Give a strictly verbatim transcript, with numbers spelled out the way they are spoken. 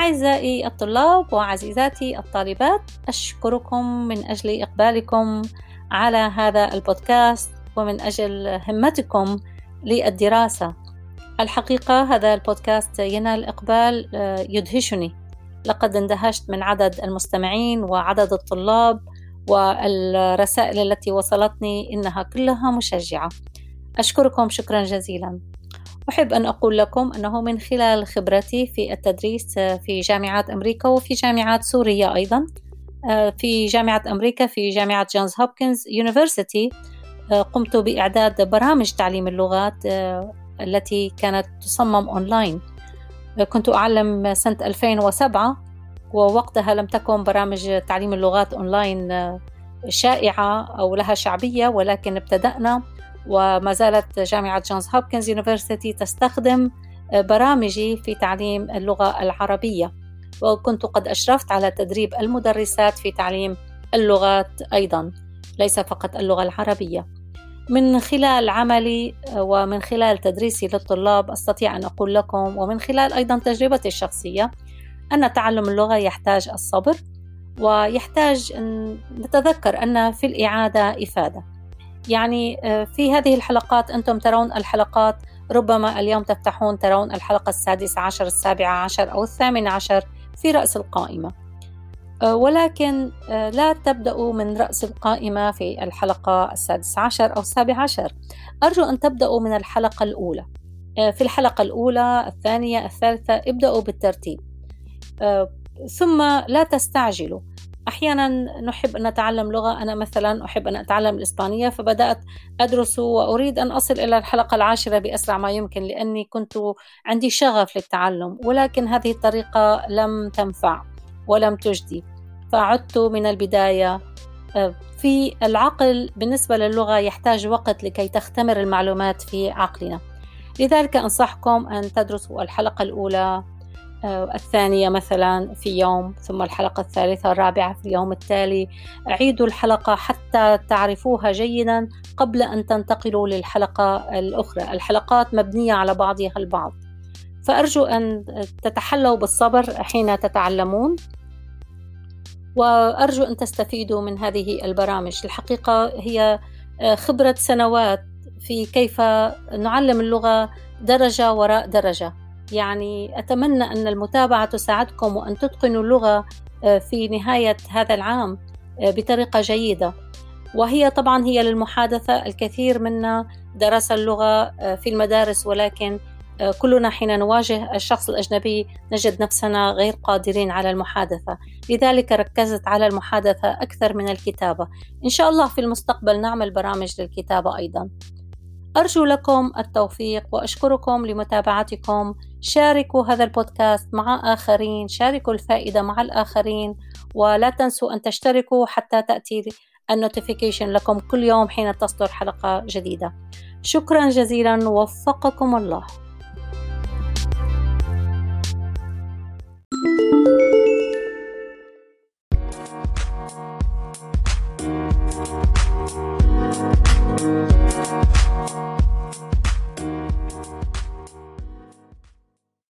أعزائي الطلاب وعزيزاتي الطالبات، أشكركم من أجل إقبالكم على هذا البودكاست ومن أجل همتكم للدراسة. الحقيقة هذا البودكاست ينال إقبال يدهشني، لقد اندهشت من عدد المستمعين وعدد الطلاب، والرسائل التي وصلتني إنها كلها مشجعة. أشكركم شكرا جزيلا. أحب أن أقول لكم أنه من خلال خبرتي في التدريس في جامعات أمريكا وفي جامعات سورية أيضا، في جامعة أمريكا في جامعة جونز هوبكنز يونيفرسيتي قمت بإعداد برامج تعليم اللغات التي كانت تصمم أونلاين. كنت أعلم سنة ألفين وسبعة، ووقتها لم تكن برامج تعليم اللغات أونلاين شائعة أو لها شعبية، ولكن ابتدأنا وما زالت جامعة جونز هوبكنز يونيفرسيتي تستخدم برامجي في تعليم اللغة العربية، وكنت قد أشرفت على تدريب المدرسات في تعليم اللغات أيضا، ليس فقط اللغة العربية. من خلال عملي ومن خلال تدريسي للطلاب أستطيع أن أقول لكم، ومن خلال أيضا تجربتي الشخصية، أن تعلم اللغة يحتاج الصبر، ويحتاج أن نتذكر أن في الإعادة إفادة. يعني في هذه الحلقات، أنتم ترون الحلقات، ربما اليوم تفتحون ترون الحلقة السادسة عشر، السابعة عشر أو الثامنة عشر في رأس القائمة، ولكن لا تبدأوا من رأس القائمة في الحلقة السادسة عشر أو السابعة عشر. أرجو أن تبدأوا من الحلقة الأولى. في الحلقة الأولى، الثانية، الثالثة، ابدأوا بالترتيب، ثم لا تستعجلوا. أحيانا نحب أن نتعلم لغة، أنا مثلا أحب أن أتعلم الإسبانية، فبدأت أدرس وأريد أن أصل إلى الحلقة العاشرة بأسرع ما يمكن لأني كنت عندي شغف للتعلم، ولكن هذه الطريقة لم تنفع ولم تجدي، فعدت من البداية. في العقل بالنسبة للغة يحتاج وقت لكي تختمر المعلومات في عقلنا، لذلك أنصحكم أن تدرسوا الحلقة الأولى، الثانية مثلا في يوم، ثم الحلقة الثالثة، الرابعة في اليوم التالي. عيدوا الحلقة حتى تعرفوها جيدا قبل أن تنتقلوا للحلقة الأخرى. الحلقات مبنية على بعضها البعض، فأرجو أن تتحلوا بالصبر حين تتعلمون، وأرجو أن تستفيدوا من هذه البرامج. الحقيقة هي خبرة سنوات في كيف نعلم اللغة درجة وراء درجة. يعني أتمنى أن المتابعة تساعدكم وأن تتقنوا اللغة في نهاية هذا العام بطريقة جيدة، وهي طبعا هي للمحادثة. الكثير منا درس اللغة في المدارس، ولكن كلنا حين نواجه الشخص الأجنبي نجد نفسنا غير قادرين على المحادثة، لذلك ركزت على المحادثة أكثر من الكتابة. إن شاء الله في المستقبل نعمل برامج للكتابة أيضا. أرجو لكم التوفيق وأشكركم لمتابعتكم. شاركوا هذا البودكاست مع آخرين، شاركوا الفائدة مع الآخرين، ولا تنسوا أن تشتركوا حتى تأتي النوتيفيكيشن لكم كل يوم حين تصدر حلقة جديدة. شكرا جزيلا، ووفقكم الله.